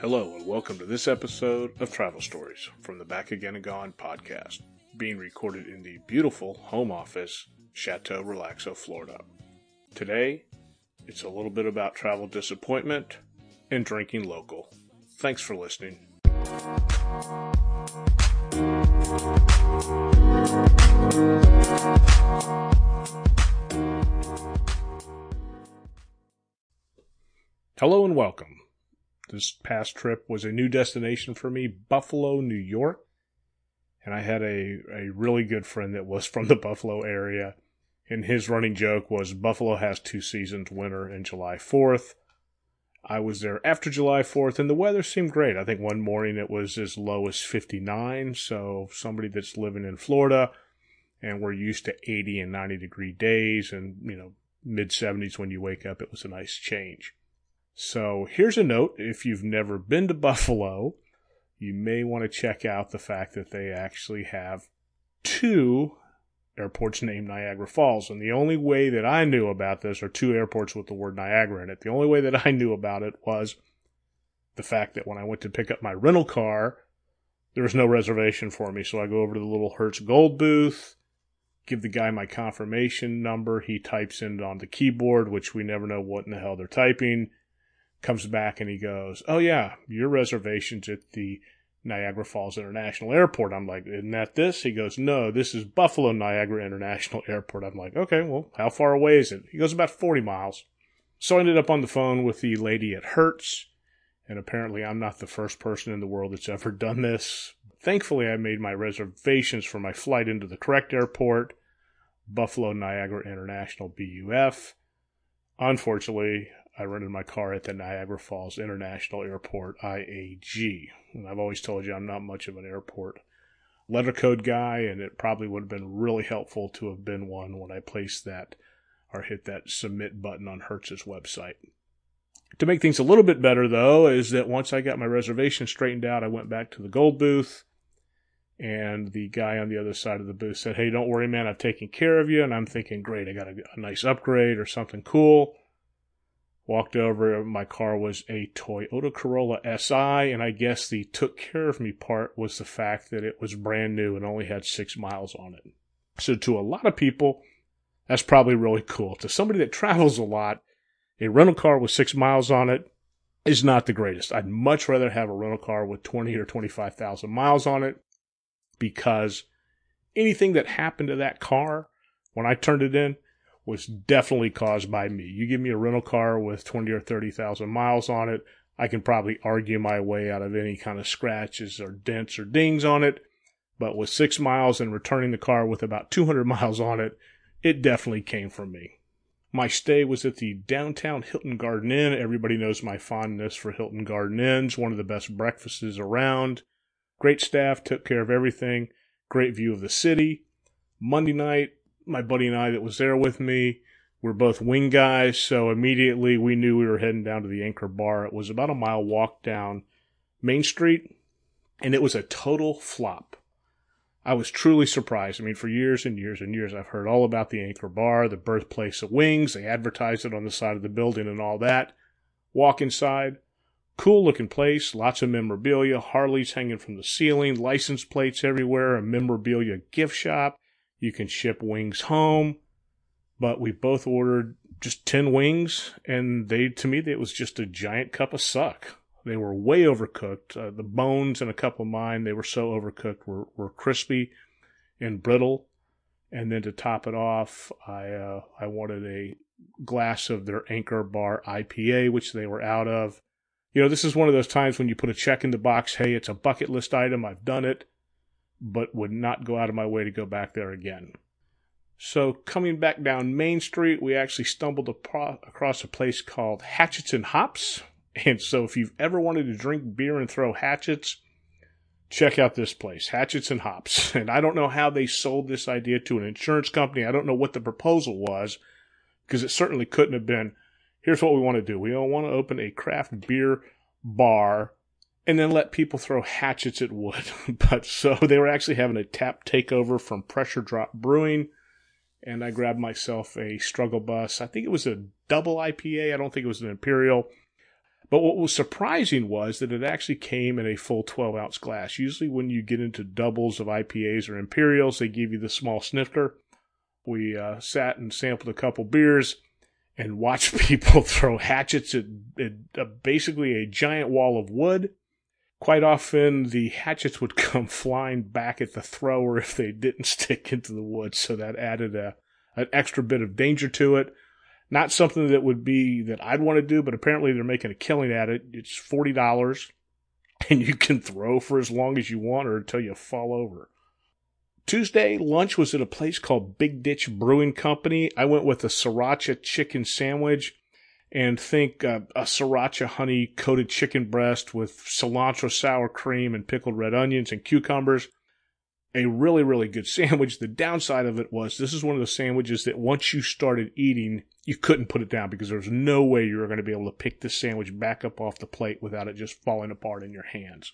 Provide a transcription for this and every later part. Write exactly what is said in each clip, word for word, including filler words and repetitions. Hello and welcome to this episode of Travel Stories from the Back Again and Gone podcast, being recorded in the beautiful home office, Chateau Relaxo, Florida. Today, it's a little bit about travel disappointment and drinking local. Thanks for listening. Hello and welcome. This past trip was a new destination for me, Buffalo, New York. And I had a, a really good friend that was from the Buffalo area. And his running joke was, Buffalo has two seasons, winter and July fourth. I was there after July fourth, and the weather seemed great. I think one morning it was as low as fifty-nine. So somebody that's living in Florida, and we're used to eighty and ninety degree days, and you know, mid seventies when you wake up, it was a nice change. So here's a note, if you've never been to Buffalo, you may want to check out the fact that they actually have two airports named Niagara Falls. And the only way that I knew about this, or two airports with the word Niagara in it, the only way that I knew about it was the fact that when I went to pick up my rental car, there was no reservation for me. So I go over to the little Hertz Gold booth, give the guy my confirmation number, he types in on the keyboard, which we never know what in the hell they're typing. Comes back and he goes, oh yeah, your reservation's at the Niagara Falls International Airport. I'm like, isn't that this? He goes, no, this is Buffalo Niagara International Airport. I'm like, okay, well, how far away is it? He goes, about forty miles. So I ended up on the phone with the lady at Hertz, and apparently I'm not the first person in the world that's ever done this. Thankfully, I made my reservations for my flight into the correct airport, Buffalo Niagara International, B U F. Unfortunately, I rented my car at the Niagara Falls International Airport, I A G. And I've always told you I'm not much of an airport letter code guy, and it probably would have been really helpful to have been one when I placed that or hit that submit button on Hertz's website. To make things a little bit better, though, is that once I got my reservation straightened out, I went back to the gold booth, and the guy on the other side of the booth said, hey, don't worry, man, I've taken care of you. And I'm thinking, great, I got a, a nice upgrade or something cool. Walked over, my car was a Toyota Corolla S I, and I guess the took care of me part was the fact that it was brand new and only had six miles on it. So to a lot of people, that's probably really cool. To somebody that travels a lot, a rental car with six miles on it is not the greatest. I'd much rather have a rental car with twenty or twenty-five thousand miles on it, because anything that happened to that car when I turned it in was definitely caused by me. You give me a rental car with twenty or thirty thousand miles on it, I can probably argue my way out of any kind of scratches or dents or dings on it. But with six miles and returning the car with about two hundred miles on it, it definitely came from me. My stay was at the downtown Hilton Garden Inn. Everybody knows my fondness for Hilton Garden Inns, one of the best breakfasts around. Great staff, took care of everything. Great view of the city. Monday night, my buddy and I that was there with me, we're both wing guys, so immediately we knew we were heading down to the Anchor Bar. It was about a mile walk down Main Street, and it was a total flop. I was truly surprised. I mean, for years and years and years, I've heard all about the Anchor Bar, the birthplace of wings. They advertised it on the side of the building and all that. Walk inside. Cool-looking place, lots of memorabilia, Harleys hanging from the ceiling, license plates everywhere, a memorabilia gift shop. You can ship wings home, but we both ordered just ten wings, and they, to me, it was just a giant cup of suck. They were way overcooked. Uh, the bones and a couple of mine, they were so overcooked, were, were crispy and brittle. And then to top it off, I uh, I wanted a glass of their Anchor Bar I P A, which they were out of. You know, this is one of those times when you put a check in the box, hey, it's a bucket list item, I've done it, but would not go out of my way to go back there again. So coming back down Main Street, we actually stumbled apro- across a place called Hatchets and Hops. And so if you've ever wanted to drink beer and throw hatchets, check out this place, Hatchets and Hops. And I don't know how they sold this idea to an insurance company. I don't know what the proposal was, because it certainly couldn't have been, here's what we want to do. We want to open a craft beer bar and then let people throw hatchets at wood. But so they were actually having a tap takeover from Pressure Drop Brewing. And I grabbed myself a struggle bus. I think it was a double I P A. I don't think it was an imperial. But what was surprising was that it actually came in a full twelve-ounce glass. Usually when you get into doubles of I P As or Imperials, they give you the small snifter. We uh, sat and sampled a couple beers and watched people throw hatchets at, at uh, basically a giant wall of wood. Quite often, the hatchets would come flying back at the thrower if they didn't stick into the wood, so that added a, an extra bit of danger to it. Not something that would be that I'd want to do, but apparently they're making a killing at it. It's forty dollars, and you can throw for as long as you want or until you fall over. Tuesday, lunch was at a place called Big Ditch Brewing Company. I went with a sriracha chicken sandwich and think uh, a sriracha honey-coated chicken breast with cilantro sour cream and pickled red onions and cucumbers. A really, really good sandwich. The downside of it was this is one of those sandwiches that once you started eating, you couldn't put it down because there was no way you were going to be able to pick this sandwich back up off the plate without it just falling apart in your hands.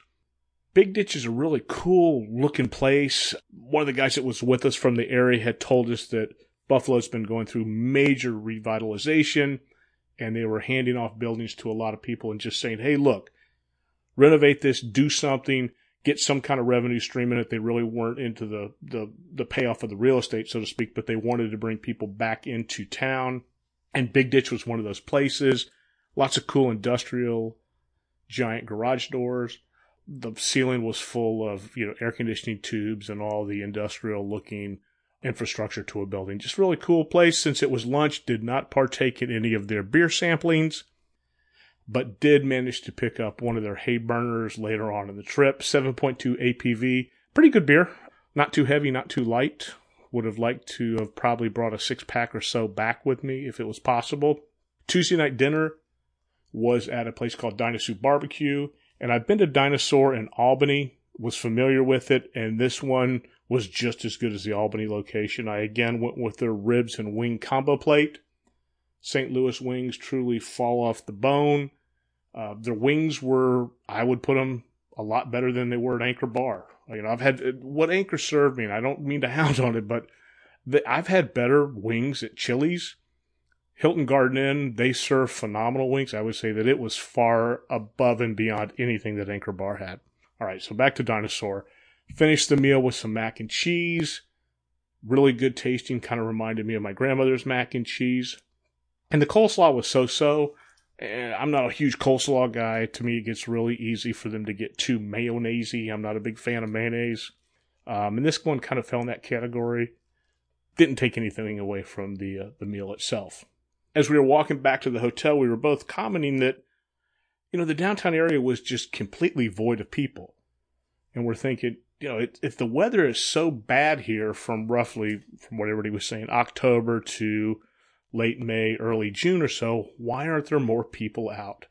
Big Ditch is a really cool-looking place. One of the guys that was with us from the area had told us that Buffalo's been going through major revitalization, and they were handing off buildings to a lot of people and just saying, hey, look, renovate this, do something, get some kind of revenue stream in it. They really weren't into the, the, the payoff of the real estate, so to speak, but they wanted to bring people back into town. And Big Ditch was one of those places. Lots of cool industrial, giant garage doors. The ceiling was full of, you know, air conditioning tubes and all the industrial-looking infrastructure to a building. Just really cool place. Since it was lunch, did not partake in any of their beer samplings, but did manage to pick up one of their hay burners later on in the trip. seven point two A P V. Pretty good beer. Not too heavy, not too light. Would have liked to have probably brought a six-pack or so back with me if it was possible. Tuesday night dinner was at a place called Dinosaur Barbecue, and I've been to Dinosaur in Albany, was familiar with it, and this one was just as good as the Albany location. I again went with their ribs and wing combo plate. Saint Louis wings truly fall off the bone. Uh, their wings were, I would put them a lot better than they were at Anchor Bar. You know, I've had, what Anchor served me, and I don't mean to hound on it, but the, I've had better wings at Chili's. Hilton Garden Inn, they serve phenomenal wings. I would say that it was far above and beyond anything that Anchor Bar had. All right, so back to Dinosaur. Finished the meal with some mac and cheese. Really good tasting. Kind of reminded me of my grandmother's mac and cheese. And the coleslaw was so-so. And I'm not a huge coleslaw guy. To me, it gets really easy for them to get too mayonnaise-y. I'm not a big fan of mayonnaise. Um, and this one kind of fell in that category. Didn't take anything away from the uh, the meal itself. As we were walking back to the hotel, we were both commenting that, you know, the downtown area was just completely void of people. And we're thinking, you know, it, if the weather is so bad here from roughly, from what everybody was saying, October to late May, early June or so, why aren't there more people out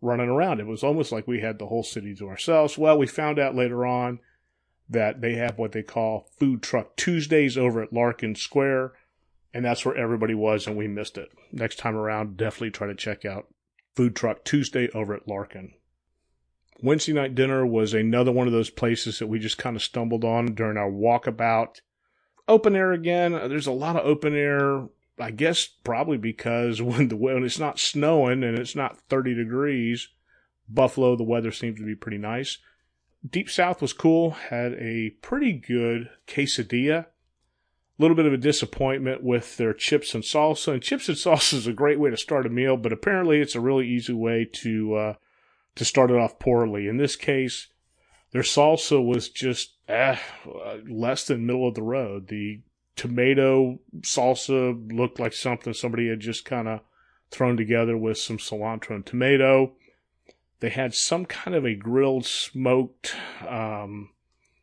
running around? It was almost like we had the whole city to ourselves. Well, we found out later on that they have what they call Food Truck Tuesdays over at Larkin Square, and that's where everybody was, and we missed it. Next time around, definitely try to check out Food Truck Tuesday over at Larkin. Wednesday night dinner was another one of those places that we just kind of stumbled on during our walkabout. Open air again. There's a lot of open air, I guess probably because when the when it's not snowing and it's not thirty degrees, Buffalo, the weather seems to be pretty nice. Deep South was cool. Had a pretty good quesadilla. A little bit of a disappointment with their chips and salsa. And chips and salsa is a great way to start a meal, but apparently it's a really easy way to... Uh, to start it off poorly. In this case, their salsa was just eh, less than middle of the road. The tomato salsa looked like something somebody had just kind of thrown together with some cilantro and tomato. They had some kind of a grilled, smoked, um,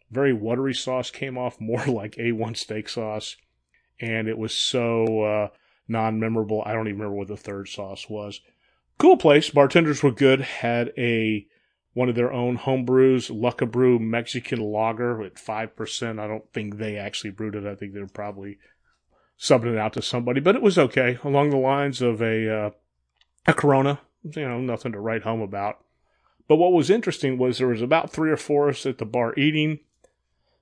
very watery sauce, came off more like A one steak sauce, and it was so uh, non-memorable. I don't even remember what the third sauce was. Cool place. Bartenders were good. Had a one of their own home brews, Lucca Brew Mexican Lager at five percent. I don't think they actually brewed it. I think they were probably subbing it out to somebody, but it was okay. Along the lines of a uh, a Corona, you know, nothing to write home about. But what was interesting was there was about three or four of us at the bar eating.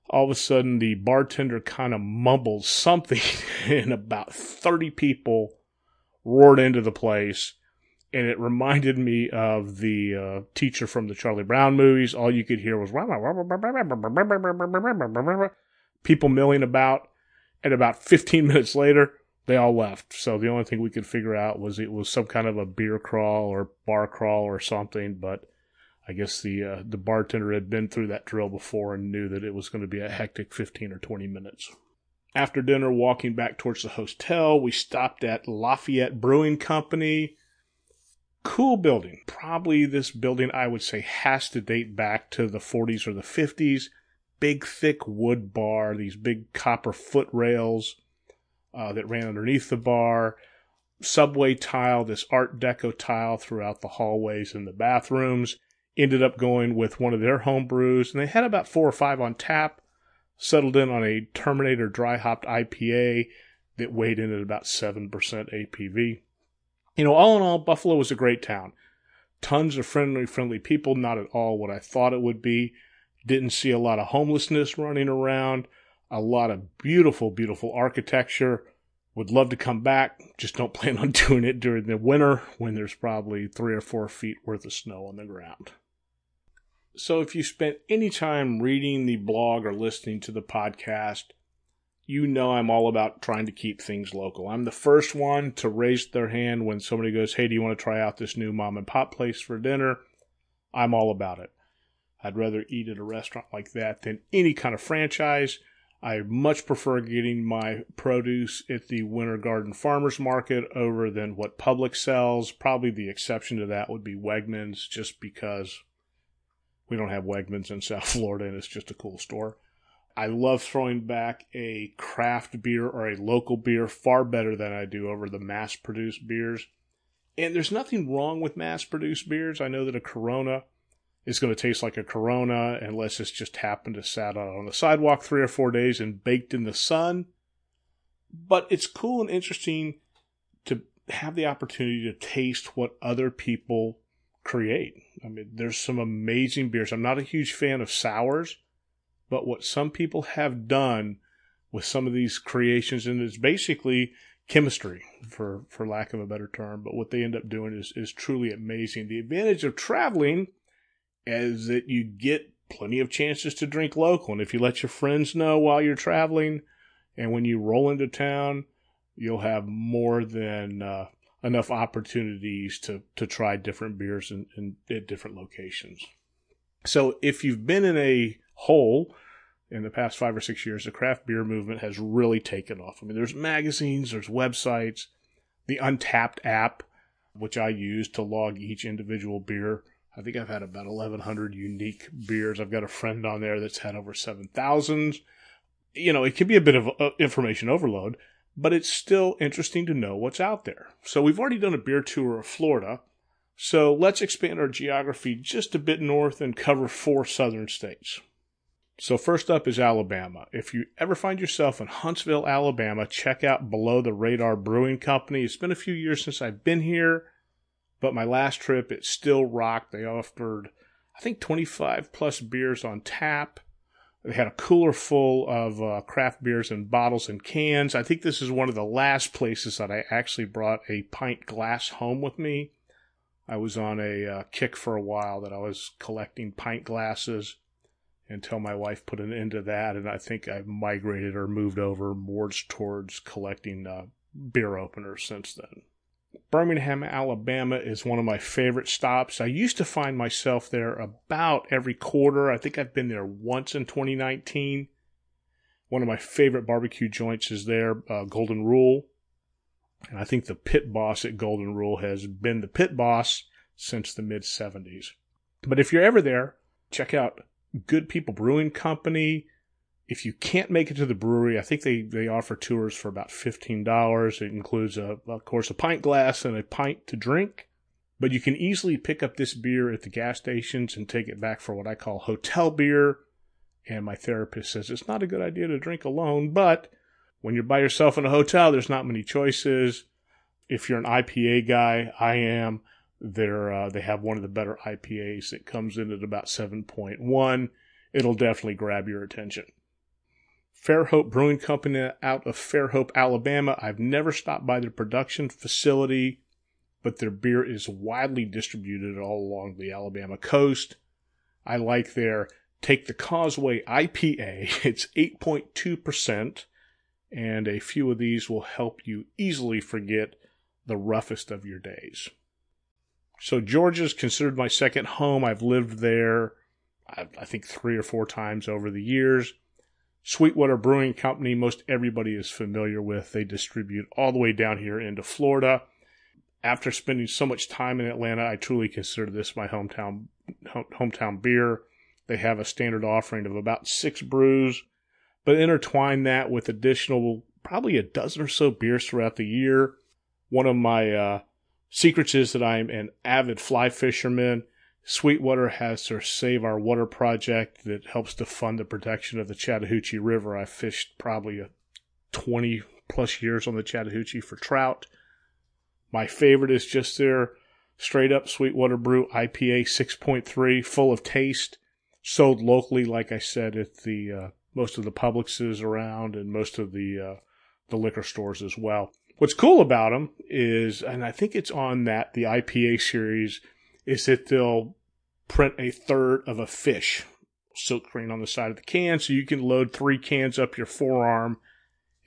All of a sudden, the bartender kind of mumbled something, and about thirty people roared into the place. and it reminded me of the uh, teacher from the Charlie Brown movies. All you could hear was people milling about, and about fifteen minutes later, they all left. So the only thing we could figure out was it was some kind of a beer crawl or bar crawl or something, but I guess the uh, the bartender had been through that drill before and knew that it was going to be a hectic fifteen or twenty minutes. After dinner, walking back towards the hotel, we stopped at Lafayette Brewing Company. Cool building. Probably this building, I would say, has to date back to the forties or the fifties. Big, thick wood bar, these big copper foot rails uh, that ran underneath the bar. Subway tile, this Art Deco tile throughout the hallways and the bathrooms. Ended up going with one of their home brews, and they had about four or five on tap. Settled in on a Terminator dry-hopped I P A that weighed in at about seven percent A P V. You know, all in all, Buffalo was a great town. Tons of friendly, friendly people, not at all what I thought it would be. Didn't see a lot of homelessness running around. A lot of beautiful, beautiful architecture. Would love to come back, just don't plan on doing it during the winter when there's probably three or four feet worth of snow on the ground. So if you spent any time reading the blog or listening to the podcast, you know I'm all about trying to keep things local. I'm the first one to raise their hand when somebody goes, hey, do you want to try out this new mom and pop place for dinner? I'm all about it. I'd rather eat at a restaurant like that than any kind of franchise. I much prefer getting my produce at the Winter Garden Farmers Market over than what Publix sells. Probably the exception to that would be Wegmans, just because we don't have Wegmans in South Florida, and it's just a cool store. I love throwing back a craft beer or a local beer far better than I do over the mass-produced beers. And there's nothing wrong with mass-produced beers. I know that a Corona is going to taste like a Corona unless it's just happened to sat out on the sidewalk three or four days and baked in the sun. But it's cool and interesting to have the opportunity to taste what other people create. I mean, there's some amazing beers. I'm not a huge fan of sours, but what some people have done with some of these creations, and it's basically chemistry, for, for lack of a better term, but what they end up doing is, is truly amazing. The advantage of traveling is that you get plenty of chances to drink local, and if you let your friends know while you're traveling, and when you roll into town, you'll have more than uh, enough opportunities to, to try different beers in, in, in different locations. So if you've been in a hole in the past five or six years, the craft beer movement has really taken off. I mean, there's magazines, there's websites, the Untappd app, which I use to log each individual beer. I think I've had about eleven hundred unique beers. I've got a friend on there that's had over seven thousand. You know, it can be a bit of information overload, but it's still interesting to know what's out there. So we've already done a beer tour of Florida, so let's expand our geography just a bit north and cover four southern states. So first up is Alabama. If you ever find yourself in Huntsville, Alabama, check out Below the Radar Brewing Company. It's been a few years since I've been here, but my last trip, it still rocked. They offered, I think, twenty-five plus beers on tap. They had a cooler full of uh, craft beers in bottles and cans. I think this is one of the last places that I actually brought a pint glass home with me. I was on a uh, kick for a while that I was collecting pint glasses until my wife put an end to that, and I think I've migrated or moved over more towards collecting uh, beer openers since then. Birmingham, Alabama is one of my favorite stops. I used to find myself there about every quarter. I think I've been there once in twenty nineteen. One of my favorite barbecue joints is there, uh, Golden Rule. And I think the pit boss at Golden Rule has been the pit boss since the mid seventies. But if you're ever there, check out Good People Brewing Company. If you can't make it to the brewery, I think they, they offer tours for about fifteen dollars. It includes, a, of course, a pint glass and a pint to drink. But you can easily pick up this beer at the gas stations and take it back for what I call hotel beer. And my therapist says it's not a good idea to drink alone, but when you're by yourself in a hotel, there's not many choices. If you're an I P A guy, I am. They're, uh, they have one of the better I P As that comes in at about seven point one. It'll definitely grab your attention. Fairhope Brewing Company out of Fairhope, Alabama. I've never stopped by their production facility, but their beer is widely distributed all along the Alabama coast. I like their Take the Causeway I P A. It's eight point two percent, and a few of these will help you easily forget the roughest of your days. So Georgia is considered my second home. I've lived there, I think, three or four times over the years. Sweetwater Brewing Company, most everybody is familiar with. They distribute all the way down here into Florida. After spending so much time in Atlanta, I truly consider this my hometown hometown beer. They have a standard offering of about six brews, but intertwine that with additional, probably a dozen or so beers throughout the year. One of my uh, secrets is that I'm an avid fly fisherman. Sweetwater has their Save Our Water project that helps to fund the protection of the Chattahoochee River. I fished probably twenty plus years on the Chattahoochee for trout. My favorite is just their straight up Sweetwater Brew I P A six point three, full of taste, sold locally, like I said, at the uh, most of the Publixes around and most of the uh, the liquor stores as well. What's cool about them is, and I think it's on that, the I P A series, is that they'll print a third of a fish silkscreen on the side of the can, so you can load three cans up your forearm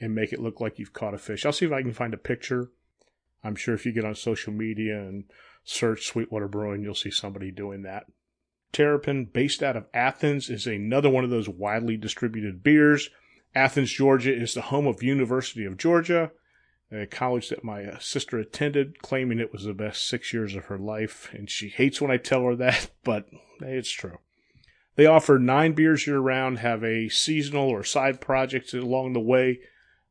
and make it look like you've caught a fish. I'll see if I can find a picture. I'm sure if you get on social media and search Sweetwater Brewing, you'll see somebody doing that. Terrapin, based out of Athens, is another one of those widely distributed beers. Athens, Georgia is the home of University of Georgia, a college that my sister attended, claiming it was the best six years of her life, and she hates when I tell her that, but it's true. They offer nine beers year-round, have a seasonal or side project along the way.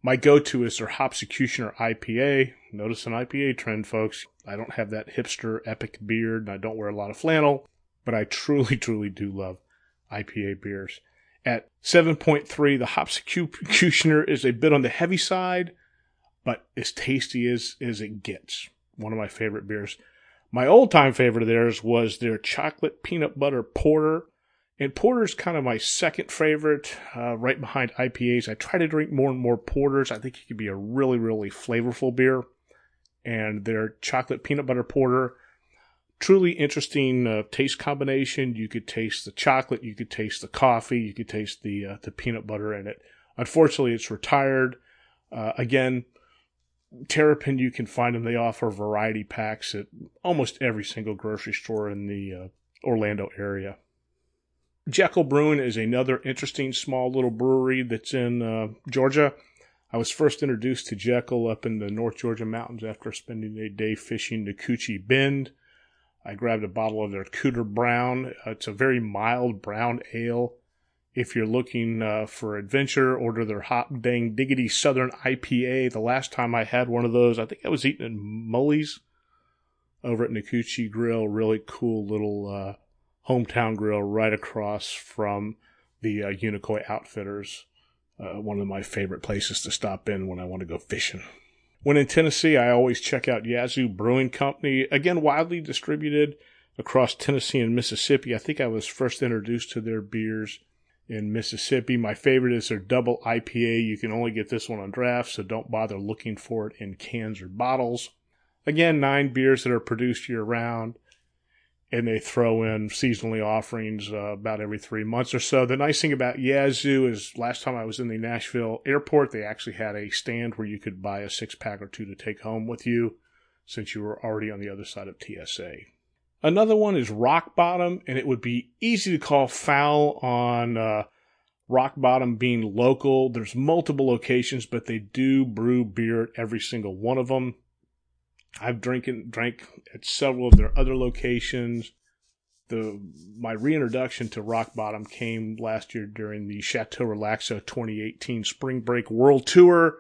My go-to is their Hopsecutioner I P A. Notice an I P A trend, folks. I don't have that hipster epic beard, and I don't wear a lot of flannel, but I truly, truly do love I P A beers. At seven point three, the Hopsecutioner is a bit on the heavy side, but as tasty as, as it gets. One of my favorite beers. My old-time favorite of theirs was their chocolate peanut butter porter. And porter's kind of my second favorite, uh, right behind I P As. I try to drink more and more porters. I think it could be a really, really flavorful beer. And their chocolate peanut butter porter, truly interesting uh, taste combination. You could taste the chocolate, you could taste the coffee, you could taste the uh, the peanut butter in it. Unfortunately, it's retired. Uh, again, Terrapin, you can find them. They offer variety packs at almost every single grocery store in the uh, Orlando area. Jekyll Brewing is another interesting small little brewery that's in uh, Georgia. I was first introduced to Jekyll up in the North Georgia mountains after spending a day fishing Nekuchi Bend. I grabbed a bottle of their Cooter Brown. Uh, it's a very mild brown ale. If you're looking uh, for adventure, order their Hop Dang Diggity Southern I P A. The last time I had one of those, I think I was eating at Mully's over at Nacoochee Grill. Really cool little uh, hometown grill right across from the uh, Unicoi Outfitters. Uh, one of my favorite places to stop in when I want to go fishing. When in Tennessee, I always check out Yazoo Brewing Company. Again, widely distributed across Tennessee and Mississippi. I think I was first introduced to their beers in Mississippi. My favorite is their double I P A. You can only get this one on draft, so don't bother looking for it in cans or bottles. Again, nine beers that are produced year-round, and they throw in seasonally offerings uh, about every three months or so. The nice thing about Yazoo is last time I was in the Nashville airport, they actually had a stand where you could buy a six-pack or two to take home with you since you were already on the other side of T S A. Another one is Rock Bottom, and it would be easy to call foul on uh, Rock Bottom being local. There's multiple locations, but they do brew beer at every single one of them. I've drinking, drank at several of their other locations. The My reintroduction to Rock Bottom came last year during the Chateau Relaxo twenty eighteen Spring Break World Tour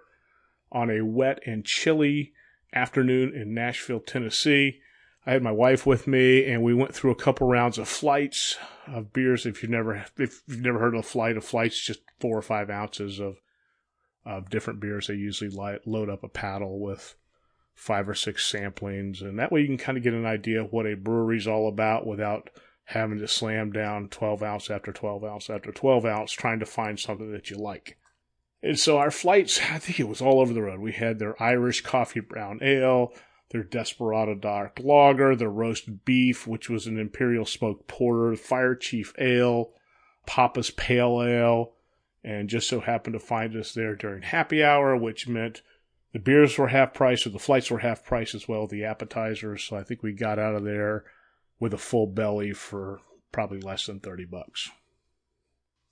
on a wet and chilly afternoon in Nashville, Tennessee. I had my wife with me, and we went through a couple rounds of flights of beers. If you've never, if you've never heard of a flight of flights, just four or five ounces of of different beers. They usually load up a paddle with five or six samplings, and that way you can kind of get an idea of what a brewery's all about without having to slam down twelve ounce after twelve ounce after twelve ounce, trying to find something that you like. And so our flights, I think it was all over the road. We had their Irish coffee brown ale. their Desperado Dark Lager, their Roast Beef, which was an Imperial Smoked Porter, Fire Chief Ale, Papa's Pale Ale, and just so happened to find us there during happy hour, which meant the beers were half price, or the flights were half price as well, the appetizers. So I think we got out of there with a full belly for probably less than thirty bucks.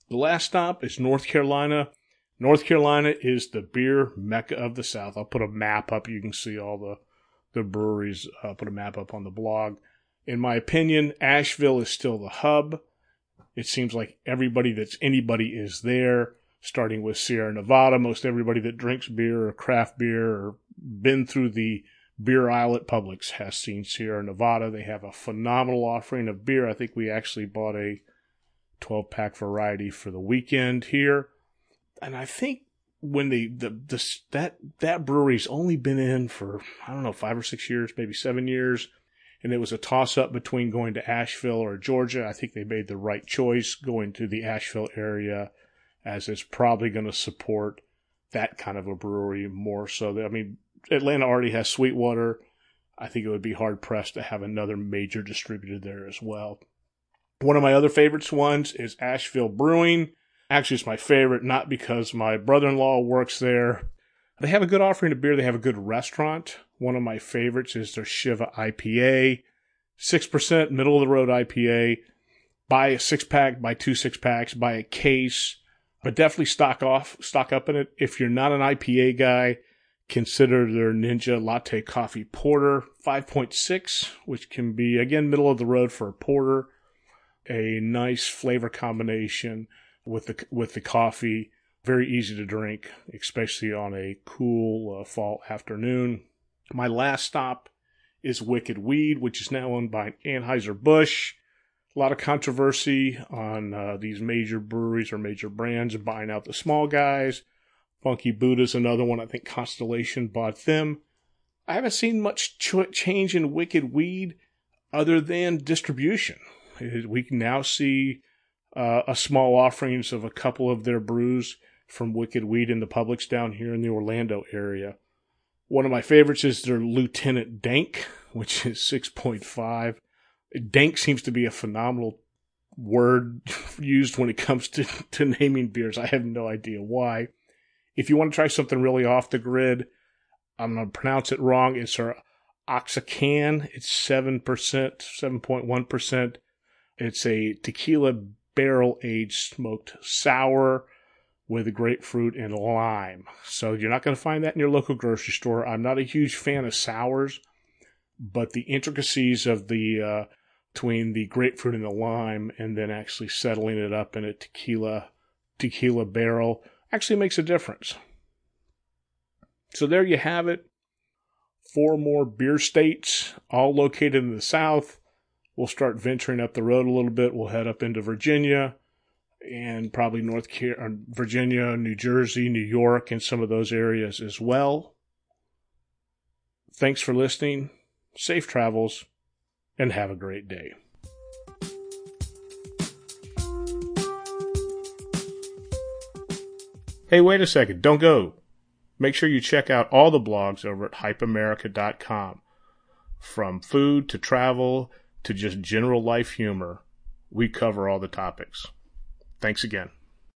The last stop is North Carolina. North Carolina is the beer mecca of the South. I'll put a map up. You can see all the, the breweries. I'll put a map up on the blog. In my opinion, Asheville is still the hub. It seems like everybody that's anybody is there, starting with Sierra Nevada. Most everybody that drinks beer or craft beer or been through the beer aisle at Publix has seen Sierra Nevada. They have a phenomenal offering of beer. I think we actually bought a twelve-pack variety for the weekend here. And I think when they, the, the, that, that brewery's only been in for, I don't know, five or six years, maybe seven years. And it was a toss-up between going to Asheville or Georgia. I think they made the right choice going to the Asheville area, as it's probably going to support that kind of a brewery more so. That, I mean, Atlanta already has Sweetwater. I think it would be hard-pressed to have another major distributor there as well. One of my other favorites ones is Asheville Brewing. Actually, it's my favorite, not because my brother-in-law works there. They have a good offering of beer. They have a good restaurant. One of my favorites is their Shiva I P A. six percent, middle-of-the-road I P A. Buy a six-pack, buy two six-packs, buy a case. But definitely stock off, stock up in it. If you're not an I P A guy, consider their Ninja Latte Coffee Porter. five point six, which can be, again, middle-of-the-road for a porter. A nice flavor combination with the with the coffee. Very easy to drink, especially on a cool uh, fall afternoon. My last stop is Wicked Weed, which is now owned by Anheuser-Busch. A lot of controversy on uh, these major breweries or major brands buying out the small guys. Funky Buddha's another one. I think Constellation bought them. I haven't seen much ch- change in Wicked Weed other than distribution. We can now see uh, a small offerings of a couple of their brews from Wicked Weed in the Publix down here in the Orlando area. One of my favorites is their Lieutenant Dank, which is six point five. Dank seems to be a phenomenal word used when it comes to, to naming beers. I have no idea why. If you want to try something really off the grid, I'm going to pronounce it wrong. It's our Oxacan. It's seven percent, seven point one percent. It's a tequila barrel-aged smoked sour with grapefruit and lime. So you're not going to find that in your local grocery store. I'm not a huge fan of sours, but the intricacies of the uh, between the grapefruit and the lime and then actually settling it up in a tequila tequila barrel actually makes a difference. So there you have it. Four more beer states, all located in the South. We'll start venturing up the road a little bit. We'll head up into Virginia and probably North Carolina, Virginia, New Jersey, New York, and some of those areas as well. Thanks for listening. Safe travels and have a great day. Hey, wait a second. Don't go. Make sure you check out all the blogs over at hype america dot com. From food to travel to just general life humor, we cover all the topics. Thanks again.